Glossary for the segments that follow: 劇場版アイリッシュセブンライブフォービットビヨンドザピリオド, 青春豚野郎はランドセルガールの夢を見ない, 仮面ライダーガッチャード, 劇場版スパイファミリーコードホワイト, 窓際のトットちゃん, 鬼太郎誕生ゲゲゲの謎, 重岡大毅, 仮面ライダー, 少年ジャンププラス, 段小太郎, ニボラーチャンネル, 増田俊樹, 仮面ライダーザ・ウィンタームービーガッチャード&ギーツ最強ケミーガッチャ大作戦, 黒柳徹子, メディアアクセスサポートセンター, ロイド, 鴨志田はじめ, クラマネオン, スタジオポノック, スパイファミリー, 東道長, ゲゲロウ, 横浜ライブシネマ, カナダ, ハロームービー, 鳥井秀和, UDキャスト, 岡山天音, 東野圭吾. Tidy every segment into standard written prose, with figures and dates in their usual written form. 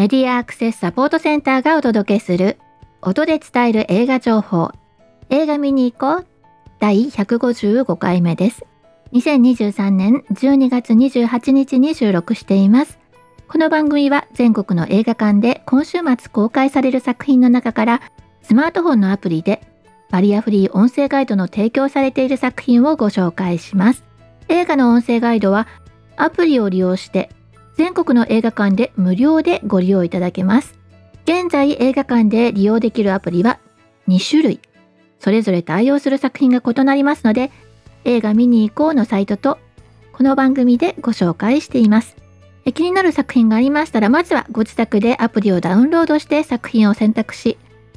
メディアアクセスサポートセンターがお届けする音で伝える映画情報、映画見に行こう第155回目です。2023年12月28日に収録しています。この番組は全国の映画館で今週末公開される作品の中からスマートフォンのアプリでバリアフリー音声ガイドの提供されている作品をご紹介します。映画の音声ガイドはアプリを利用して全国の映画館で無料でご利用いただけます。現在映画館で利用できるアプリは2種類、それぞれ対応する作品が異なりますので、映画見に行こうのサイトとこの番組でご紹介しています。気になる作品がありましたら、まずはご自宅でアプリをダウンロードして作品を選択し、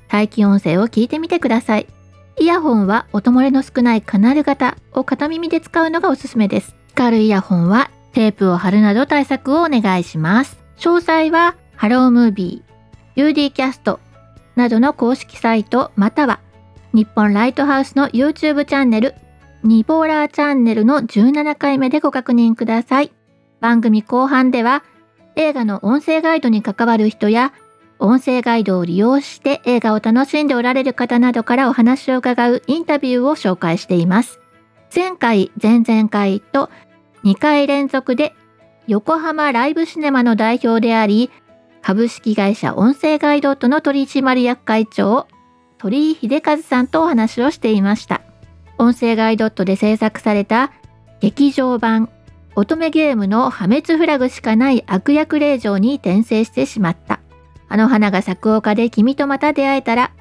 待機音声を聞いてみてください。イヤホンは音漏れの少ないカナル型を片耳で使うのがおすすめです。光るイヤホンはテープを貼るなど対策をお願いします。詳細はハロームービー、UD キャストなどの公式サイト、または日本ライトハウスの YouTube チャンネルニボラーチャンネルの17回目でご確認ください。番組後半では映画の音声ガイドに関わる人や音声ガイドを利用して映画を楽しんでおられる方などからお話を伺うインタビューを紹介しています。前回、前々回と2回連続で横浜ライブシネマの代表であり、株式会社音声ガイドとの取締役会長、鳥井秀和さんとお話をしていました。音声ガイドットで制作された劇場版乙女ゲームの破滅フラグしかない悪役令嬢に転生してしまったあの花が作曲家で君とまた出会えたら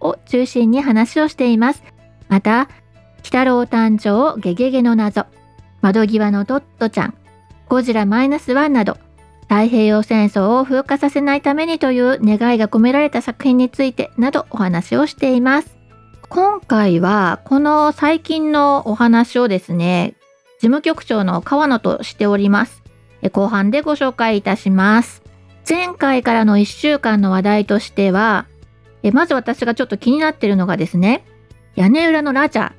を中心に話をしています。また鬼太郎誕生、ゲゲゲの謎、窓際のトットちゃん、ゴジラマイナスワンなど太平洋戦争を風化させないためにという願いが込められた作品についてなどお話をしています。今回はこの最近のお話をですね、事務局長の川野としております。後半でご紹介いたします。前回からの1週間の話題としては、まず私がちょっと気になっているのがですね、屋根裏のラジャ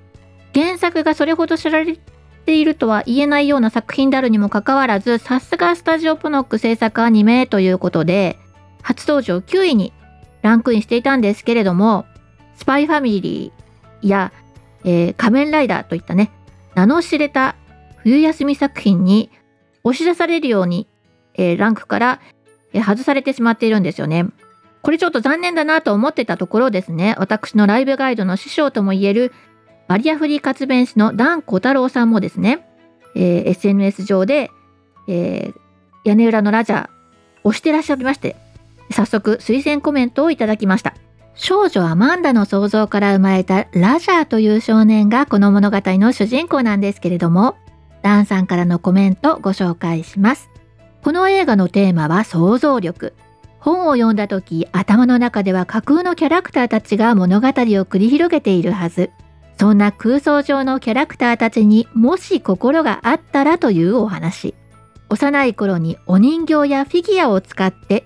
ー、原作がそれほど知られているとは言えないような作品であるにもかかわらず、さすがスタジオポノック制作アニメということで初登場9位にランクインしていたんですけれども、スパイファミリーや、仮面ライダーといったね、名の知れた冬休み作品に押し出されるように、ランクから、外されてしまっているんですよね。これちょっと残念だなと思ってたところですね、私のライブガイドの師匠ともいえるバリアフリー活弁士の段小太郎さんもですね、SNS 上で、屋根裏のラジャー押してらっしゃいまして、早速推薦コメントをいただきました。少女アマンダの想像から生まれたラジャーという少年がこの物語の主人公なんですけれども、ダンさんからのコメントをご紹介します。この映画のテーマは想像力。本を読んだ時、頭の中では架空のキャラクターたちが物語を繰り広げているはず。そんな空想上のキャラクターたちにもし心があったらというお話。幼い頃にお人形やフィギュアを使って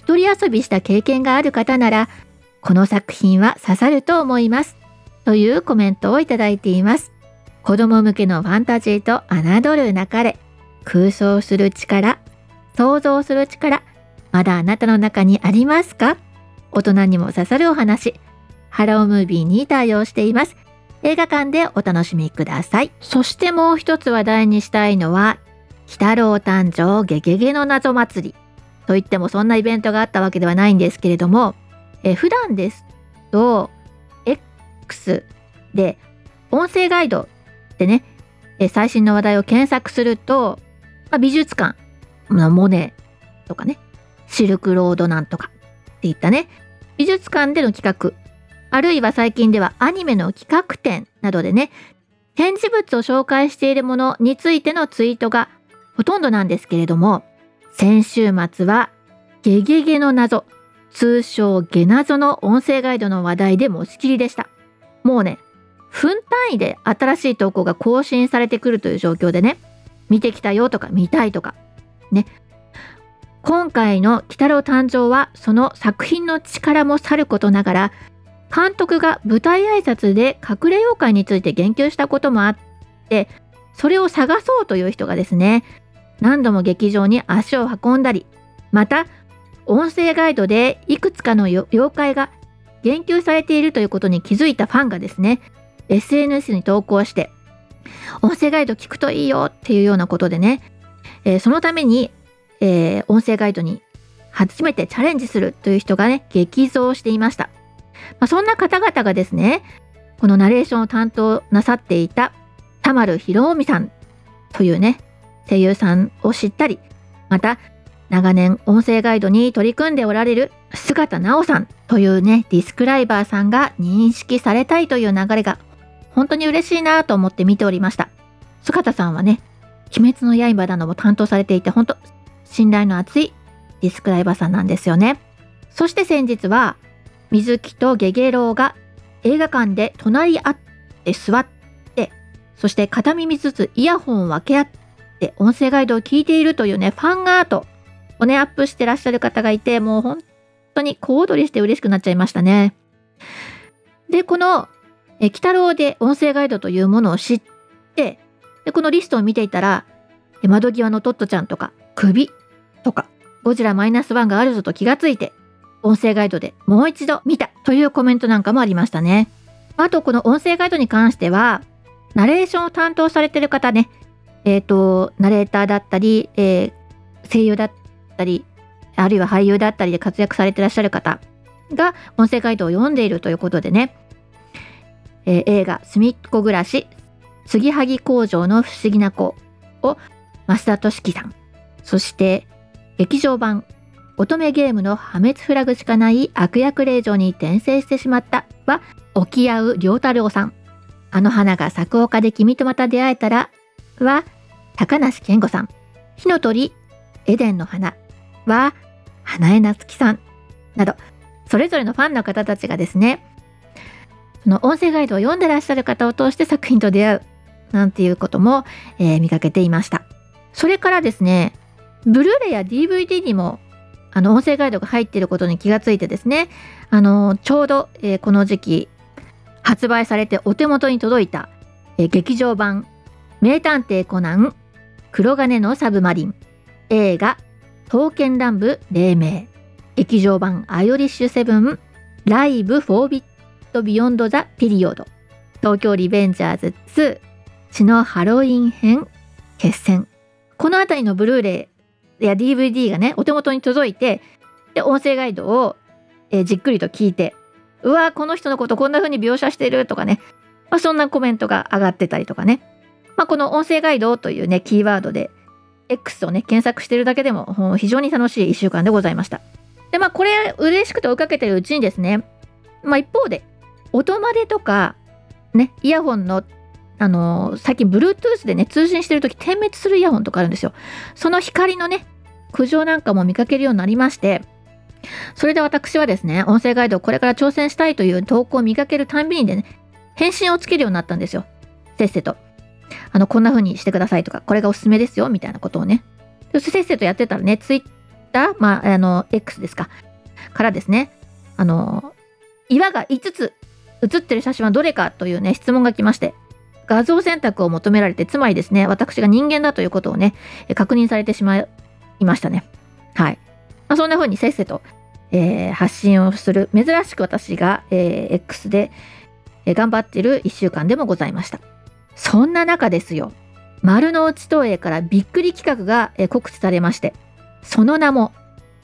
一人遊びした経験がある方なら、この作品は刺さると思いますというコメントをいただいています。子供向けのファンタジーと侮るなかれ、空想する力、想像する力、まだあなたの中にありますか？大人にも刺さるお話、ハロームービーに対応しています。映画館でお楽しみください。そしてもう一つ話題にしたいのは、鬼太郎誕生ゲゲゲの謎祭りといってもそんなイベントがあったわけではないんですけれども、普段ですと X で音声ガイドでね、最新の話題を検索すると、美術館、モネとかね、シルクロードなんとかっていったね、美術館での企画、あるいは最近ではアニメの企画展などでね、展示物を紹介しているものについてのツイートがほとんどなんですけれども、先週末はゲゲゲの謎、通称ゲナゾの音声ガイドの話題で持ちきりでした。もうね、分単位で新しい投稿が更新されてくるという状況でね、見てきたよとか見たいとかね。今回の鬼太郎誕生はその作品の力もさることながら、監督が舞台挨拶で隠れ妖怪について言及したこともあって、それを探そうという人がですね、何度も劇場に足を運んだり、また音声ガイドでいくつかの妖怪が言及されているということに気づいたファンがですね、SNS に投稿して、音声ガイド聞くといいよっていうようなことでね、そのために、音声ガイドに初めてチャレンジするという人がね、激増していました。そんな方々がですね、このナレーションを担当なさっていた田丸博臣さんというね、声優さんを知ったり、また長年音声ガイドに取り組んでおられる姿直さんというね、ディスクライバーさんが認識されたいという流れが本当に嬉しいなと思って見ておりました。姿さんはね、鬼滅の刃なども担当されていて、本当信頼の厚いディスクライバーさんなんですよね。そして先日は水木とゲゲロウが映画館で隣り合って座って、そして片耳ずつイヤホンを分け合って音声ガイドを聞いているというね、ファンアートをねアップしてらっしゃる方がいて、もう本当に小躍りして嬉しくなっちゃいましたね。で、この鬼太郎で音声ガイドというものを知って、でこのリストを見ていたら、窓際のトットちゃんとか首とかゴジラマイナス1があるぞと気がついて、音声ガイドでもう一度見たというコメントなんかもありましたね。あと、この音声ガイドに関してはナレーションを担当されている方ね、ナレーターだったり、声優だったり、あるいは俳優だったりで活躍されていらっしゃる方が音声ガイドを読んでいるということでね、映画すみっこ暮らし、継ぎはぎ工場の不思議な子を増田俊樹さん、そして劇場版乙女ゲームの破滅フラグしかない悪役令嬢に転生してしまったは沖合良太郎さん、あの花が咲く丘で君とまた出会えたらは高梨健吾さん、火の鳥エデンの花は花江夏樹さんなど、それぞれのファンの方たちがですね、その音声ガイドを読んでらっしゃる方を通して作品と出会うなんていうことも、見かけていました。それからですね、ブルーレイや DVD にも音声ガイドが入っていることに気がついてですね、ちょうど、この時期発売されてお手元に届いた、劇場版名探偵コナン黒金のサブマリン、映画刀剣乱舞黎明、劇場版アイリッシュセブンライブフォービットビヨンドザピリオド、東京リベンジャーズ2血のハロウィン編決戦、このあたりのブルーレイいや DVD がねお手元に届いて、で音声ガイドを、じっくりと聞いて、うわこの人のことこんな風に描写してるとかね、そんなコメントが上がってたりとかね、この音声ガイドというねキーワードで X をね検索してるだけでも非常に楽しい1週間でございました。でこれ嬉しくて追いかけてるうちにですね、一方で音までとかね、イヤホンの最近 Bluetooth でね通信してるとき点滅するイヤホンとかあるんですよ。その光のね苦情なんかも見かけるようになりまして、それで私はですね、音声ガイドをこれから挑戦したいという投稿を見かけるたんびにでね、返信をつけるようになったんですよ。せっせとこんな風にしてくださいとか、これがおすすめですよみたいなことをね、せっせとやってたらね、ツイッター、X ですかからですね、岩が5つ写ってる写真はどれかというね質問が来まして、画像選択を求められて、つまりですね、私が人間だということをね確認されてしまいましたね。はい、そんな風にせっせと、発信をする、珍しく私が、X で、頑張っている1週間でもございました。そんな中ですよ、丸の内東映からびっくり企画が、告知されまして、その名も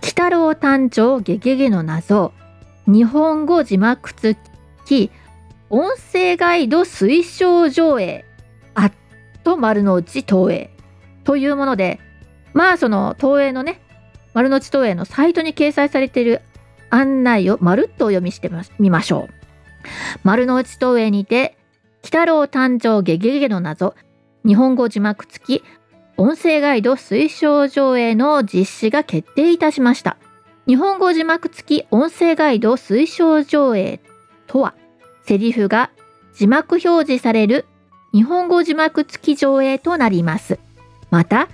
鬼太郎誕生ゲゲゲの謎日本語字幕付き音声ガイド推奨上映アット丸の内東映というもので、その東映のね、丸の内東映のサイトに掲載されている案内をまるっとお読みしてみましょう。丸の内東映にて鬼太郎誕生ゲゲゲの謎日本語字幕付き音声ガイド推奨上映の実施が決定いたしました。日本語字幕付き音声ガイド推奨上映とは、セリフが字幕表示される日本語字幕付き上映となります。また、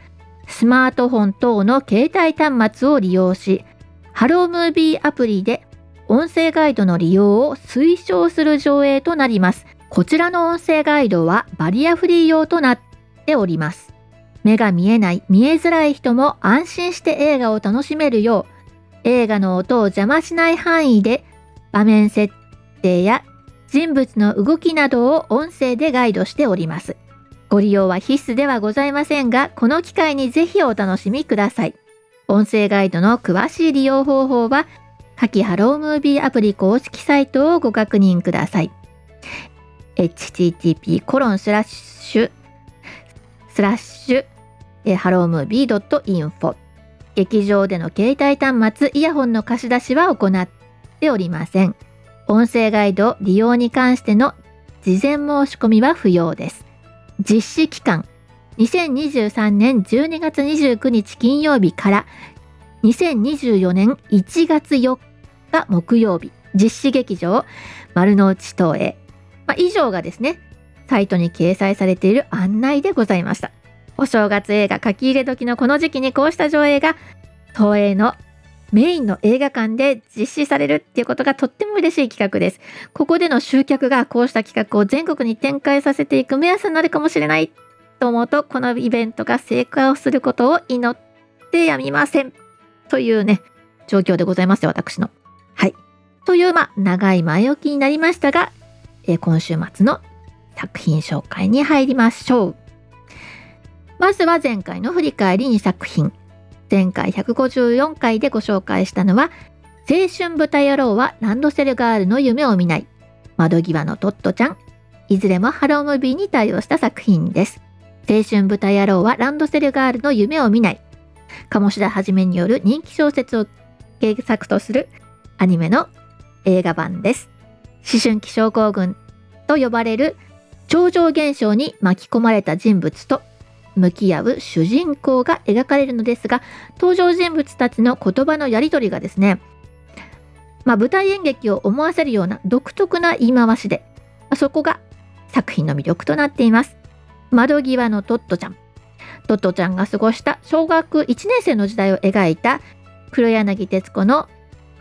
スマートフォン等の携帯端末を利用し、ハロームービーアプリで音声ガイドの利用を推奨する上映となります。こちらの音声ガイドはバリアフリー用となっております。目が見えない、見えづらい人も安心して映画を楽しめるよう、映画の音を邪魔しない範囲で場面設定や人物の動きなどを音声でガイドしております。ご利用は必須ではございませんが、この機会にぜひお楽しみください。音声ガイドの詳しい利用方法は、下記ハロームービーアプリ公式サイトをご確認ください。http://hellomov.info 劇場での携帯端末、イヤホンの貸し出しは行っておりません。音声ガイド利用に関しての事前申し込みは不要です。実施期間2023年12月29日金曜日から2024年1月4日木曜日、実施劇場丸の内東映、以上がですね、サイトに掲載されている案内でございました。お正月映画書き入れ時のこの時期にこうした上映が東映のメインの映画館で実施されるっていうことがとっても嬉しい企画です。ここでの集客がこうした企画を全国に展開させていく目安になるかもしれないと思うと、このイベントが成功することを祈ってやみませんというね、状況でございますよ、私の。はい。という、長い前置きになりましたが、今週末の作品紹介に入りましょう。まずは前回の振り返り2作品。前回154回でご紹介したのは、青春豚野郎はランドセルガールの夢を見ない、窓際のトットちゃん、いずれもハロームービーに対応した作品です。青春豚野郎はランドセルガールの夢を見ない、鴨志田はじめによる人気小説を原作とするアニメの映画版です。思春期症候群と呼ばれる超常現象に巻き込まれた人物と向き合う主人公が描かれるのですが、登場人物たちの言葉のやり取りがですね、舞台演劇を思わせるような独特な言い回しで、そこが作品の魅力となっています。窓際のトットちゃん。トットちゃんが過ごした小学1年生の時代を描いた黒柳徹子の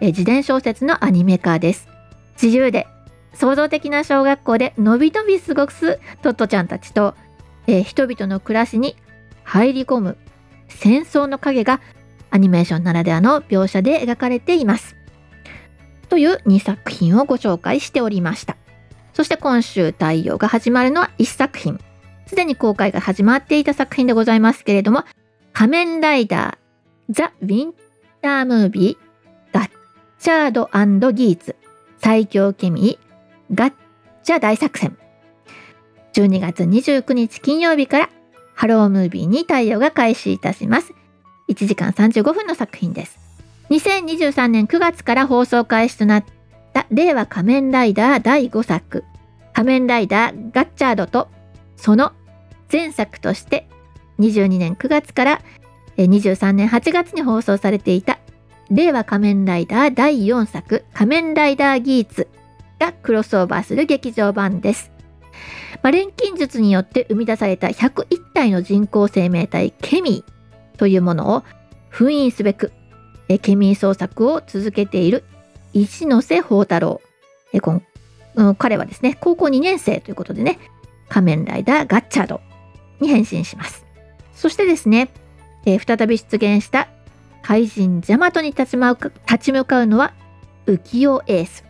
自伝小説のアニメ化です。自由で創造的な小学校でのびのび過ごすトットちゃんたちと、人々の暮らしに入り込む戦争の影がアニメーションならではの描写で描かれていますという2作品をご紹介しておりました。そして今週対応が始まるのは1作品、すでに公開が始まっていた作品でございますけれども、仮面ライダーザ・ウィンタームービーガッチャード&ギーツ最強ケミーガッチャ大作戦、12月29日金曜日からハロームービーに対応が開始いたします。1時間35分の作品です。2023年9月から放送開始となった令和仮面ライダー第5作仮面ライダーガッチャードとその前作として22年9月から23年8月に放送されていた令和仮面ライダー第4作仮面ライダーギーツがクロスオーバーする劇場版です。錬金術によって生み出された101体の人工生命体ケミーというものを封印すべくケミー捜索を続けている一ノ瀬宝太郎、彼はですね高校2年生ということでね、仮面ライダーガッチャードに変身します。そしてですね、再び出現した怪人ジャマトに立ち向かうのは浮世エース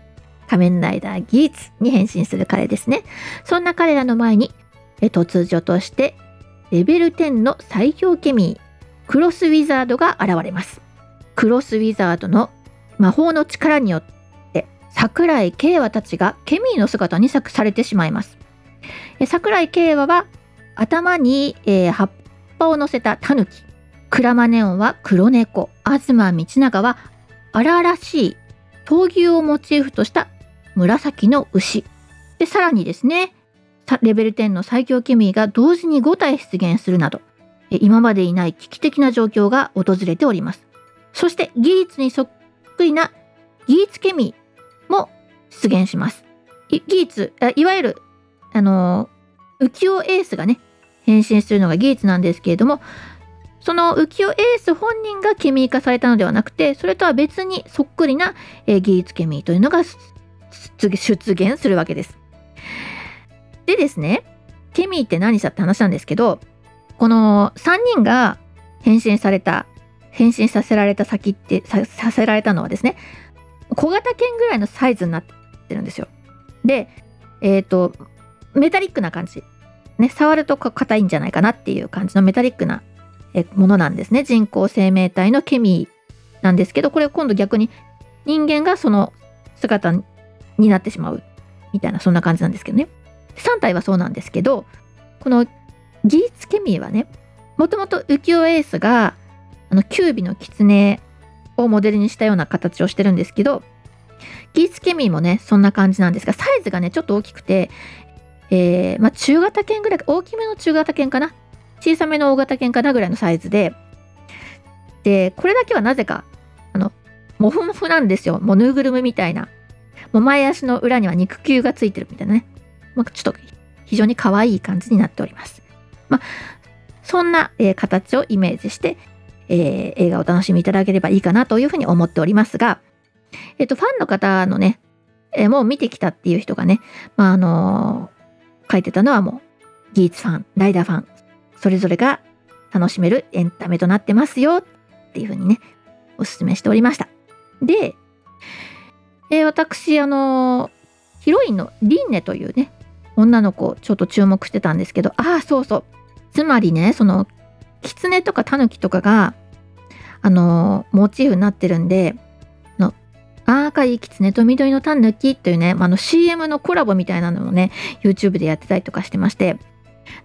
仮面ライダーギーツに変身する彼ですね。そんな彼らの前に突如としてレベル10の最強ケミークロスウィザードが現れます。クロスウィザードの魔法の力によって桜井慶和たちがケミーの姿にされてしまいます。桜井慶和は頭に、葉っぱを乗せたタヌキ、クラマネオンは黒猫、東道長は荒々しい闘牛をモチーフとした紫の牛で、さらにですねレベル10の最強ケミーが同時に5体出現するなど、今までいない危機的な状況が訪れております。そしてギーツにそっくりなギーツケミーも出現します。いわゆる浮世エースがね変身するのがギーツなんですけれども、その浮世エース本人がケミー化されたのではなくて、それとは別にそっくりなギーツケミーというのが出現するわけです。でですね、ケミーって何さって話なんですけど、この3人が変身された変身させられた先って させられたのはですね、小型犬ぐらいのサイズになってるんですよ。で、メタリックな感じ、ね、触ると硬いんじゃないかなっていう感じのメタリックなものなんですね。人工生命体のケミーなんですけど、これ今度逆に人間がその姿になってしまうみたいな、そんな感じなんですけどね。3体はそうなんですけど、このギーツケミーはね、もともと浮世絵絵がキュービの狐をモデルにしたような形をしてるんですけど、ギーツケミーもねそんな感じなんですが、サイズがねちょっと大きくて、中型犬ぐらい、大きめの中型犬かな、小さめの大型犬かなぐらいのサイズで、でこれだけはなぜかモフモフなんですよ。もうぬいぐるみみたいな、もう前足の裏には肉球がついてるみたいなね、ちょっと非常に可愛い感じになっております。そんな、形をイメージして、映画をお楽しみいただければいいかなというふうに思っておりますが、ファンの方のね、もう見てきたっていう人がね、書いてたのはもうギーツファン、ライダーファンそれぞれが楽しめるエンタメとなってますよっていうふうにねおすすめしておりました。で、私ヒロインのリンネというね女の子をちょっと注目してたんですけど、ああそうそう、つまりねそのキツネとかタヌキとかがモチーフになってるんで、赤いキツネと緑のタヌキというね、CM のコラボみたいなのをね YouTube でやってたりとかしてまして、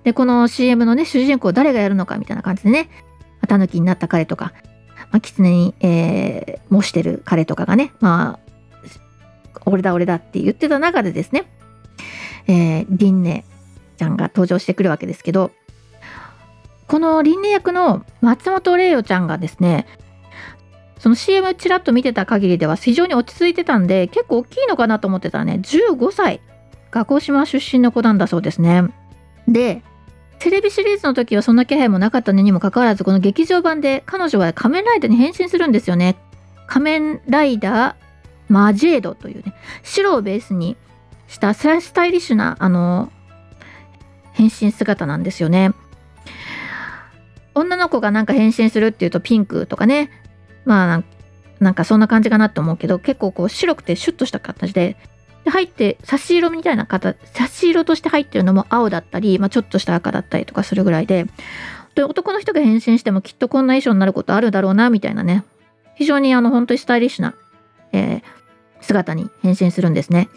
でこの CM のね主人公誰がやるのかみたいな感じでね、タヌキになった彼とか、キツネに、模してる彼とかがね、俺だ俺だって言ってた中でですね、リンネちゃんが登場してくるわけですけど、このリンネ役の松本玲代ちゃんがですね、その CM ちらっと見てた限りでは非常に落ち着いてたんで、結構大きいのかなと思ってたらね、15歳、学校島出身の子なんだそうですね。でテレビシリーズの時はそんな気配もなかったのにもかかわらず、この劇場版で彼女は仮面ライダーに変身するんですよね。仮面ライダーマジェードというね、白をベースにしたスタイリッシュな変身姿なんですよね。女の子がなんか変身するっていうとピンクとかね、なんかそんな感じかなと思うけど、結構こう白くてシュッとした形で、入って差し色みたいな形、差し色として入ってるのも青だったり、ちょっとした赤だったりとかするぐらいで、男の人が変身してもきっとこんな衣装になることあるだろうなみたいなね、非常に本当にスタイリッシュな、姿に変身するんですね。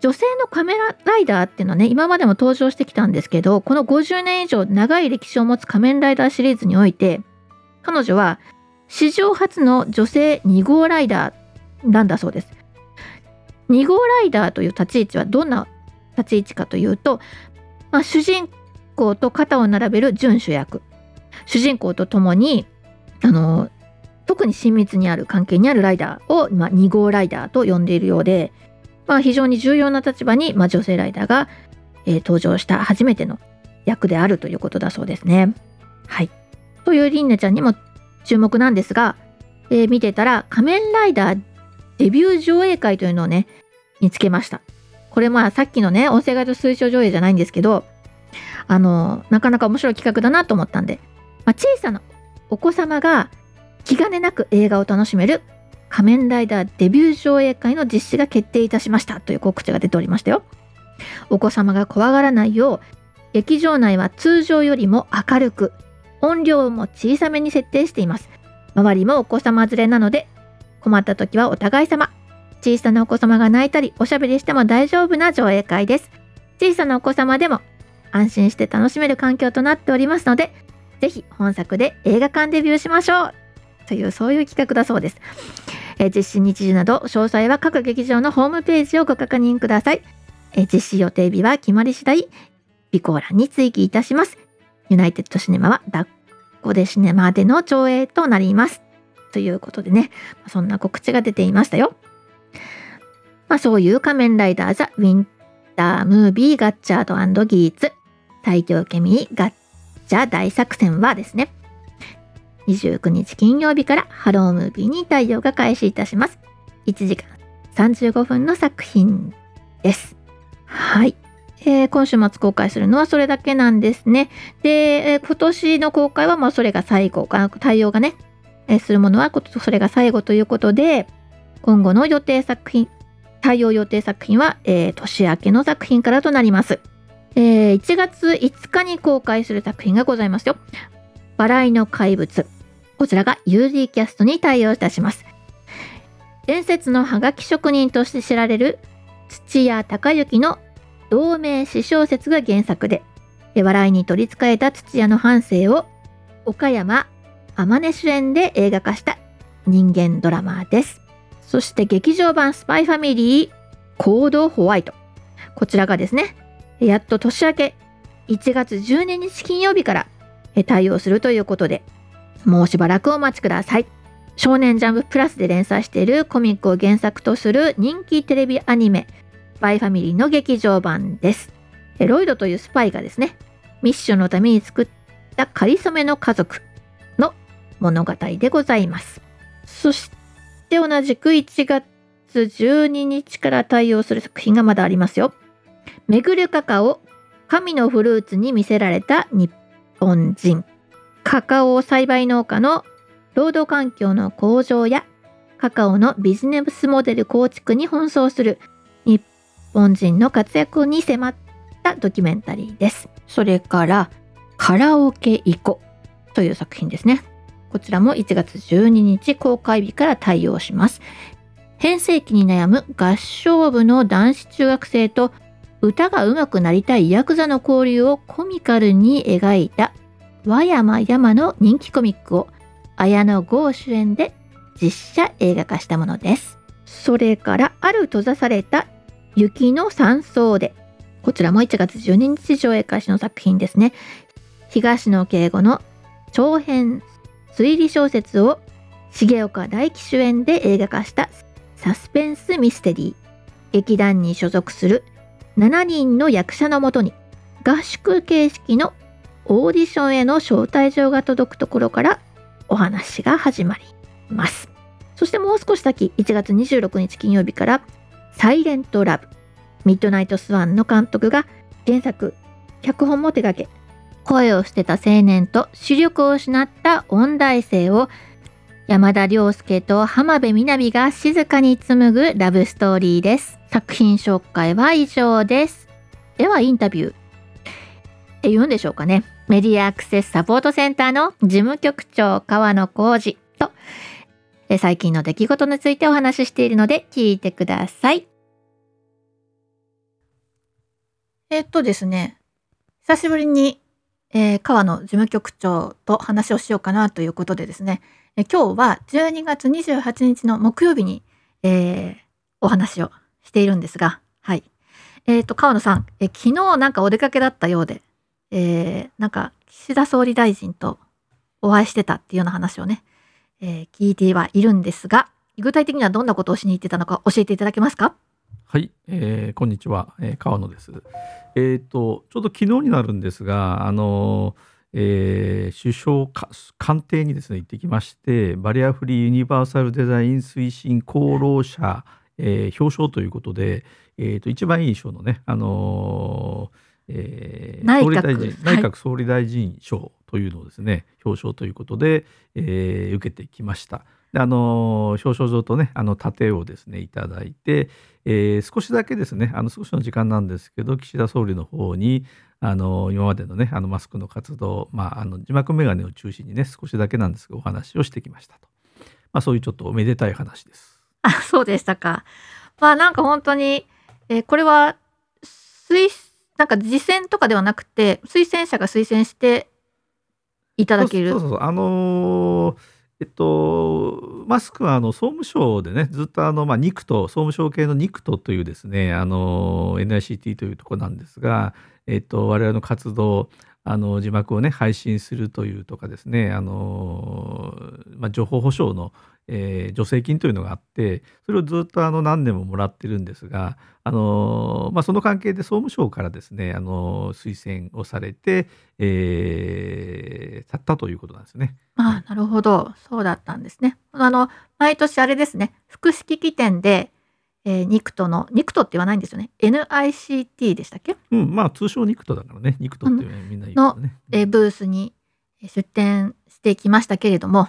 女性の仮面ライダーっていうのはね、今までも登場してきたんですけど、この50年以上長い歴史を持つ仮面ライダーシリーズにおいて、彼女は史上初の女性2号ライダーなんだそうです。2号ライダーという立ち位置はどんな立ち位置かというと、主人公と肩を並べる準主役、主人公と共に特に親密にある関係にあるライダーを、2号ライダーと呼んでいるようで、非常に重要な立場に、女性ライダーが、登場した初めての役であるということだそうですね。はい、というリンネちゃんにも注目なんですが、見てたら仮面ライダーデビュー上映会というのをね見つけました。これさっきのね音声ガイド推奨上映じゃないんですけど、なかなか面白い企画だなと思ったんで、小さなお子様が気兼ねなく映画を楽しめる仮面ライダーデビュー上映会の実施が決定いたしましたという告知が出ておりましたよ。お子様が怖がらないよう、劇場内は通常よりも明るく、音量も小さめに設定しています。周りもお子様連れなので、困った時はお互い様。小さなお子様が泣いたりおしゃべりしても大丈夫な上映会です。小さなお子様でも安心して楽しめる環境となっておりますので、ぜひ本作で映画館デビューしましょうという、そういう企画だそうです。実施日時など詳細は各劇場のホームページをご確認ください。実施予定日は決まり次第備考欄に追記いたします。ユナイテッドシネマは抱っこでシネマでの上映となりますということでね、そんな告知が出ていましたよ。そういう仮面ライダーザ・ウィンタームービーガッチャード&ギーツ最強ケミーガッチャ大作戦はですね、29日金曜日からハロームービーに対応が開始いたします。1時間35分の作品です。はい、今週末公開するのはそれだけなんですね。で、今年の公開はそれが最後か、対応がねするものはそれが最後ということで、今後の予定作品、採用予定作品は、年明けの作品からとなります。1月5日に公開する作品がございますよ。笑いの怪物。こちらが UD キャストに対応いたします。伝説のハガキ職人として知られる土屋隆之の同名詩小説が原作で、笑いに取りつかえた土屋の半生を岡山天音主演で映画化した人間ドラマです。そして劇場版スパイファミリーコードホワイト、こちらがですね、やっと年明け1月12日金曜日から対応するということで、もうしばらくお待ちください。少年ジャンププラスで連載しているコミックを原作とする人気テレビアニメスパイファミリーの劇場版です。ロイドというスパイがですね、ミッションのために作ったかりそめの家族の物語でございます。そして同じく1月12日から対応する作品がまだありますよ。めぐるカカオ、神のフルーツに魅せられた日本人。カカオ栽培農家の労働環境の向上やカカオのビジネスモデル構築に奔走する日本人の活躍に迫ったドキュメンタリーです。それからカラオケ行こ！という作品ですね。こちらも1月12日公開日から対応します。変声期に悩む合唱部の男子中学生と歌が上手くなりたいヤクザの交流をコミカルに描いた和山山の人気コミックを綾野剛主演で実写映画化したものです。それからある閉ざされた雪の山荘で、こちらも1月12日上映開始の作品ですね。東野圭吾の長編推理小説を重岡大毅主演で映画化したサスペンスミステリー。劇団に所属する7人の役者のもとに合宿形式のオーディションへの招待状が届くところからお話が始まります。そしてもう少し先、1月26日金曜日からサイレントラブ、ミッドナイトスワンの監督が原作脚本も手掛け、声を捨てた青年と視力を失った音大生を山田涼介と浜辺美波が静かに紡ぐラブストーリーです。作品紹介は以上です。ではインタビューって言うんでしょうかね。メディアアクセスサポートセンターの事務局長川野浩二と最近の出来事についてお話ししているので聞いてください。ですね、久しぶりに、川野事務局長と話をしようかなということでですね、今日は12月28日の木曜日に、お話をしているんですが、はい。川野さん、昨日なんかお出かけだったようで、なんか岸田総理大臣とお会いしてたっていうような話をね、聞いてはいるんですが、具体的にはどんなことをしに行ってたのか教えていただけますか？はい、こんにちは、川野です。ちょうど昨日になるんですが、首相官邸にですね行ってきまして、バリアフリーユニバーサルデザイン推進功労者、表彰ということで、一番いい賞のね、内閣総理大臣賞というのをですね、表彰ということで、受けてきました。で、表彰状とね、盾をですねいただいて、少しだけですね、少しの時間なんですけど、岸田総理の方に今までのね、マスクの活動、字幕メガネを中心にね、少しだけなんですがお話をしてきましたと。そういうちょっとおめでたい話です。あ、そうでしたか。なんか本当に、これはなんか次戦とかではなくて、推薦者が推薦していただける。そうマスクは総務省でね、ずっとNICT、総務省系のNICTというですね、NICT というところなんですが、我々の活動、字幕をね配信するというとかですね、情報保障の、助成金というのがあって、それをずっと何年ももらってるんですが、その関係で総務省からですね、推薦をされて、去ったということなんですね。なるほど、そうだったんですね。毎年あれですね、福祉機器展でNICTの、NICTって言わないんですよね。NICT でしたっけ？通称NICTだからね。NICTってみんな言うからね。ブースに出展してきましたけれども、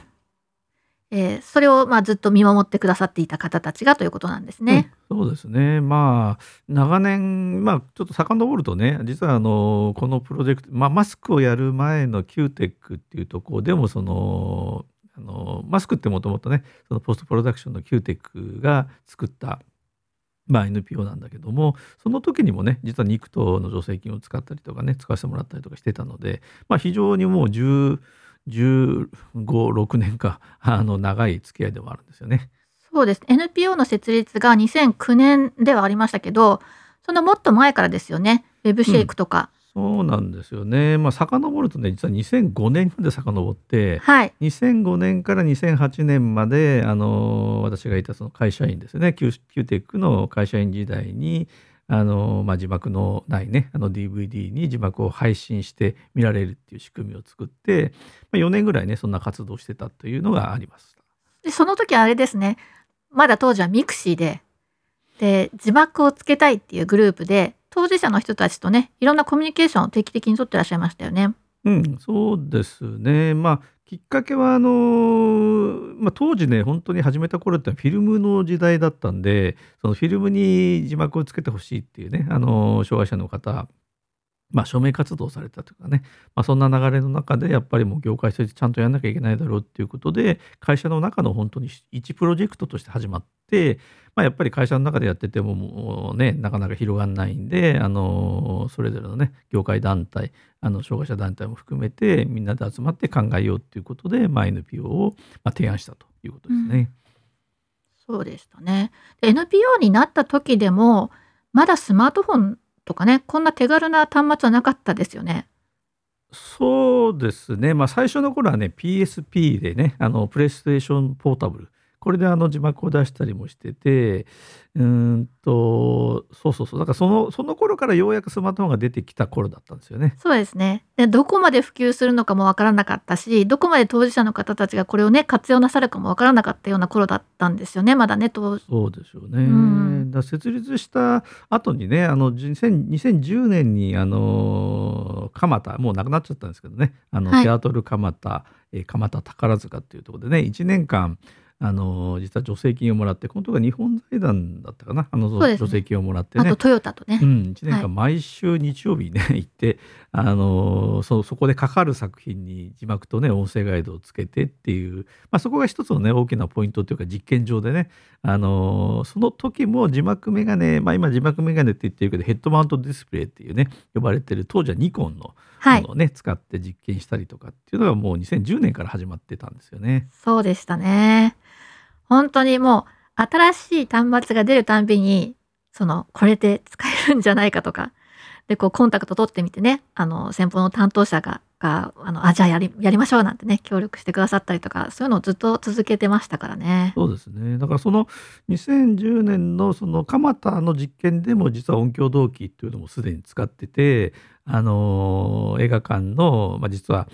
それをずっと見守ってくださっていた方たちがということなんですね。そうですね、長年、ちょっと遡るとね、実はこのプロジェクト、マスクをやる前の Q-TEC っていうところでも、マスクってもともとね、そのポストプロダクションの Q-TEC が作ったNPO なんだけども、その時にもね、実はNICTの助成金を使ったりとかね、使わせてもらったりとかしてたので、非常にもう15、6年か長い付き合いでもあるんですよね。そうです。NPO の設立が2009年ではありましたけど、そのもっと前からですよね。ウェブシェイクとか。そうなんですよね。遡るとね、実は2005年まで遡って、はい、2005年から2008年まで私がいたその会社員ですね、Q-TEC の会社員時代に字幕のないね、DVD に字幕を配信して見られるっていう仕組みを作って、4年ぐらいね、そんな活動してたというのがあります。で、その時あれですね、まだ当時はミクシーで字幕をつけたいっていうグループで、当事者の人たちとね、いろんなコミュニケーションを定期的に取ってらっしゃいましたよね。うん、そうですね。きっかけは当時ね、本当に始めた頃ってフィルムの時代だったんで、そのフィルムに字幕をつけてほしいっていうね、障害者の方、署名活動されたとかね、そんな流れの中でやっぱりもう業界としてちゃんとやんなきゃいけないだろうっていうことで、会社の中の本当に一プロジェクトとして始まって、やっぱり会社の中でやってても、もうね、なかなか広がんないんで、それぞれのね、業界団体、障害者団体も含めてみんなで集まって考えようということで、NPO を提案したということですね。そうでしたね。で、NPO になった時でもまだスマートフォンとかね、こんな手軽な端末はなかったですよね。そうですね。最初の頃はね、 PSP でね、プレイステーションポータブル、これで字幕を出したりもしてて、だからその頃からようやくスマートフォンが出てきた頃だったんですよね。そうですね。で、どこまで普及するのかもわからなかったし、どこまで当事者の方たちがこれをね、活用なさるかもわからなかったような頃だったんですよね、まだね。そうでしょうね。だ設立した後にね、2010年に蒲田、もう亡くなっちゃったんですけどね、はい、テアトル蒲田、蒲田宝塚っていうところでね、1年間実は助成金をもらって、この時は日本財団だったかな、助成金をもらってね、あとトヨタとね、1年間毎週日曜日ね、行ってそこでかかる作品に字幕とね、音声ガイドをつけてっていう、そこが一つのね、大きなポイントというか、実験場でね、その時も字幕メガネ、今字幕メガネって言ってるけど、ヘッドマウントディスプレイっていうね、呼ばれてる当時はニコンのものをね、使って実験したりとかっていうのがもう2010年から始まってたんですよね。そうでしたね。本当にもう新しい端末が出るたんびに、これで使えるんじゃないかとかで、コンタクト取ってみてね、先方の担当者がじゃあやりましょうなんてね、協力してくださったりとか、そういうのをずっと続けてましたからね。そうですね。だからその2010年のその蒲田の実験でも、実は音響同期というのもすでに使ってて、映画館の、実は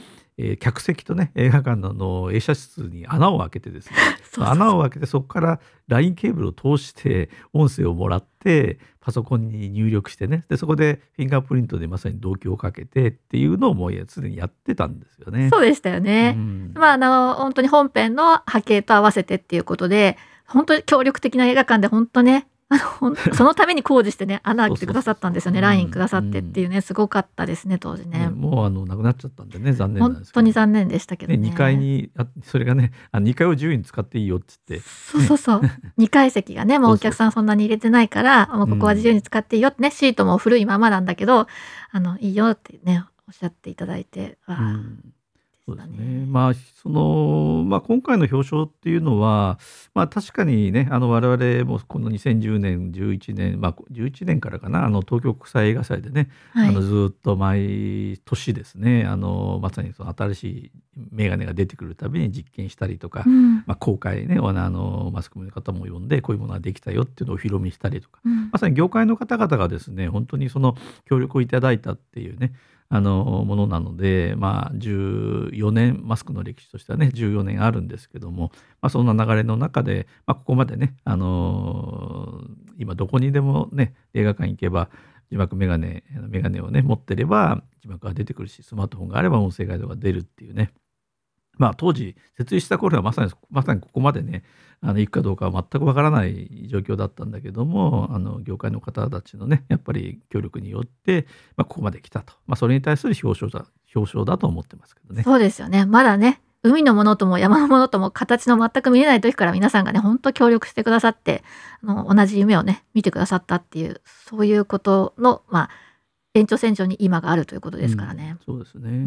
客席とね、映画館の映写室に穴を開けてですね穴を開けて、そこからラインケーブルを通して音声をもらって、パソコンに入力してね、でそこでフィンガープリントでまさに同期をかけてっていうのをもうすでにやってたんですよね。そうでしたよね。本当に本編の波形と合わせてっていうことで、本当に協力的な映画館で、本当ね、そのために工事してね、穴開けてくださったんですよね。ラインくださってっていうね、すごかったですね、当時ね。もう亡くなっちゃったんでね、残念なんですけど、本当に残念でしたけどね。2階にそれがね、2階を自由に使っていいよって言って、そう2階席がね、もうお客さんそんなに入れてないからもうここは自由に使っていいよってね、シートも古いままなんだけど、いいよってね、おっしゃっていただいて、そうですね。今回の表彰っていうのは、確かにね、我々もこの2010年11年、11年からかな、東京国際映画祭でね、ずっと毎年ですね、まさにその新しいメガネが出てくるたびに実験したりとか、公開ね、マスコミの方も呼んで、こういうものができたよっていうのをお披露目したりとか、まさに業界の方々がですね、本当にその協力をいただいたっていうね、ものなので、14年マスクの歴史としてはね、14年あるんですけども、そんな流れの中で、ここまでね、今どこにでもね、映画館行けば字幕メガネをね、持ってれば字幕が出てくるし、スマートフォンがあれば音声ガイドが出るっていうね、まあ、当時設立した頃はまさにここまでね行くかどうかは全くわからない状況だったんだけども、業界の方たちのねやっぱり協力によって、ここまで来たと、それに対する表彰だと思ってますけどね。そうですよね。まだね海のものとも山のものとも形の全く見えない時から皆さんがね本当協力してくださって、同じ夢をね見てくださったっていう、そういうことの延長線上に今があるということですからね、そうですね、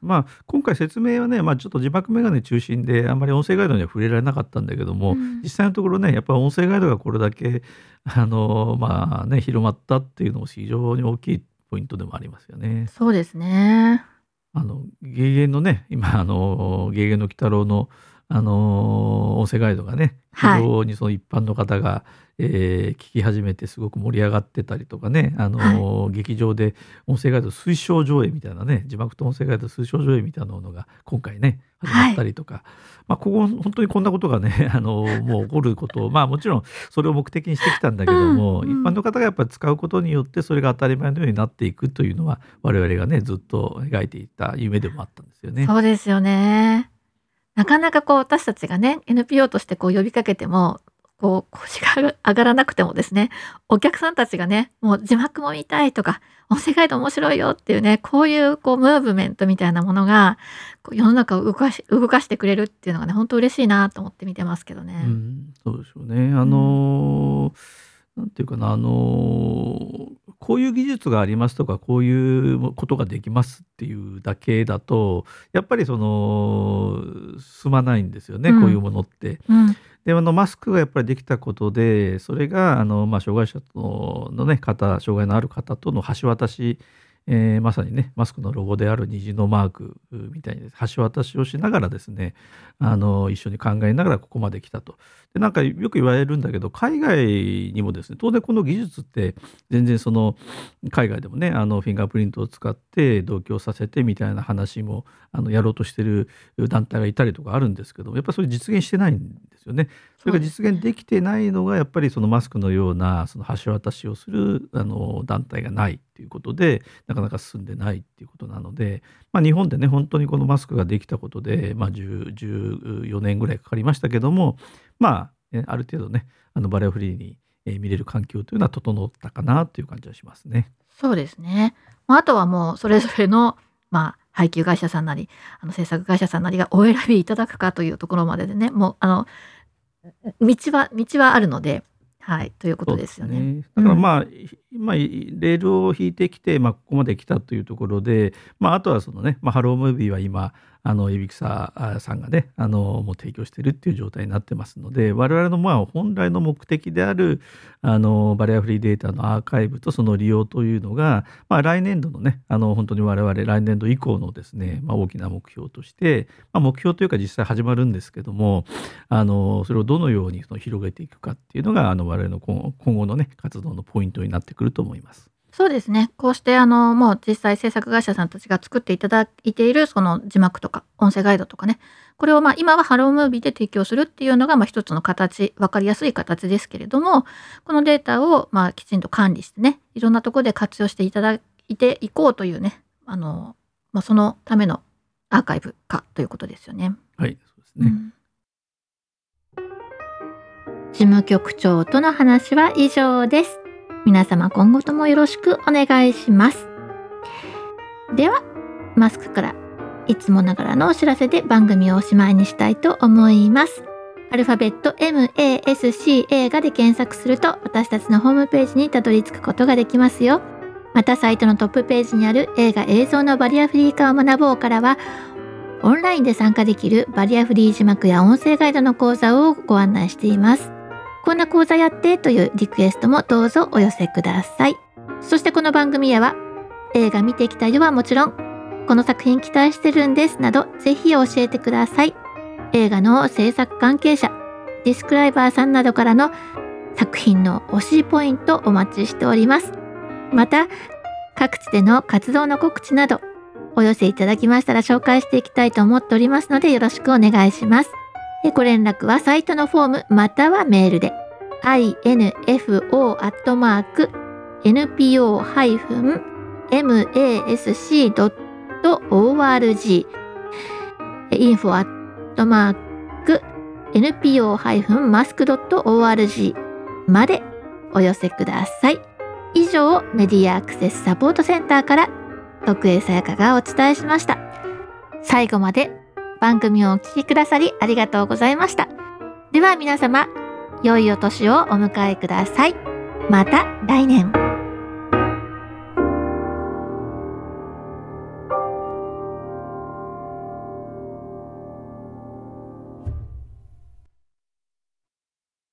今回説明はね、ちょっと字幕メガネ中心であんまり音声ガイドには触れられなかったんだけども、実際のところねやっぱり音声ガイドがこれだけ広まったっていうのも非常に大きいポイントでもありますよね。そうですね。ゲゲのね今ゲゲの鬼太郎の音声ガイドがね非常にその一般の方が、聞き始めてすごく盛り上がってたりとかね、劇場で音声ガイド推奨上映みたいなね、字幕と音声ガイド推奨上映みたいなものが今回ね始まったりとか、本当にこんなことがねもう起こることをもちろんそれを目的にしてきたんだけども、一般の方がやっぱり使うことによってそれが当たり前のようになっていくというのは我々がねずっと描いていた夢でもあったんですよね。そうですよね。なかなか私たちがね NPO として呼びかけても腰が上がらなくてもですね、お客さんたちがねもう字幕も見たいとか音声ガイド面白いよっていうね、こういうムーブメントみたいなものが世の中を動かしてくれるっていうのがね本当嬉しいなと思って見てますけどね。そうでしょうね。なんていうかな、こういう技術がありますとかこういうことができますっていうだけだとやっぱり進まないんですよね、こういうものって、でマスクがやっぱりできたことで、それが障害者の、方、障害のある方との橋渡し、まさにねマスクのロゴである虹のマークみたいに橋渡しをしながらですね、一緒に考えながらここまで来たと。でなんかよく言われるんだけど、海外にもですね当然この技術って全然海外でもねフィンガープリントを使って同居させてみたいな話もやろうとしてる団体がいたりとかあるんですけども、やっぱりそれ実現してないんですよね。それが実現できてないのがやっぱりマスクのような橋渡しをする団体がないということでなかなか進んでないっていうことなので、日本でね本当にこのマスクができたことで、14年ぐらいかかりましたけども、ある程度ねバリアフリーに見れる環境というのは整ったかなという感じはしますね。そうですね。あとはもうそれぞれの、配給会社さんなり制作会社さんなりがお選びいただくかというところまででね、もう道はあるので、ということですよね。だからレールを引いてきて、ここまで来たというところで、あとはハロームービーは今エビクサさんがねもう提供しているっていう状態になってますので、我々の本来の目的であるバリアフリーデータのアーカイブとその利用というのが、来年度のね本当に我々来年度以降のですね、大きな目標として、目標というか実際始まるんですけども、それをどのように広げていくかっていうのが我々の今後のね活動のポイントになってくると思います。そうですね。こうしてもう実際制作会社さんたちが作っていただいている字幕とか音声ガイドとかね、これを今はハロームービーで提供するっていうのが一つの形、分かりやすい形ですけれども、このデータをきちんと管理してね、いろんなところで活用していただいていこうというね、そのためのアーカイブ化ということですよね。はい、そうですね。事務局長との話は以上です。皆様今後ともよろしくお願いします。ではマスクからいつもながらのお知らせで番組をおしまいにしたいと思います。アルファベット MASCA で検索すると私たちのホームページにたどり着くことができますよ。またサイトのトップページにある映画映像のバリアフリー化を学ぼうからはオンラインで参加できるバリアフリー字幕や音声ガイドの講座をご案内しています。こんな講座やってというリクエストもどうぞお寄せください。そしてこの番組へは映画見てきたよはもちろんこの作品期待してるんですなどぜひ教えてください。映画の制作関係者、ディスクライバーさんなどからの作品の推しポイントお待ちしております。また各地での活動の告知などお寄せいただきましたら紹介していきたいと思っておりますのでよろしくお願いします。ご連絡はサイトのフォームまたはメールで info@npo-masc.org info@npo-mask.org までお寄せください。以上、メディアアクセスサポートセンターから徳江さやかがお伝えしました。最後まで番組をお聞きくださりありがとうございました。では皆様、良いお年をお迎えください。また来年。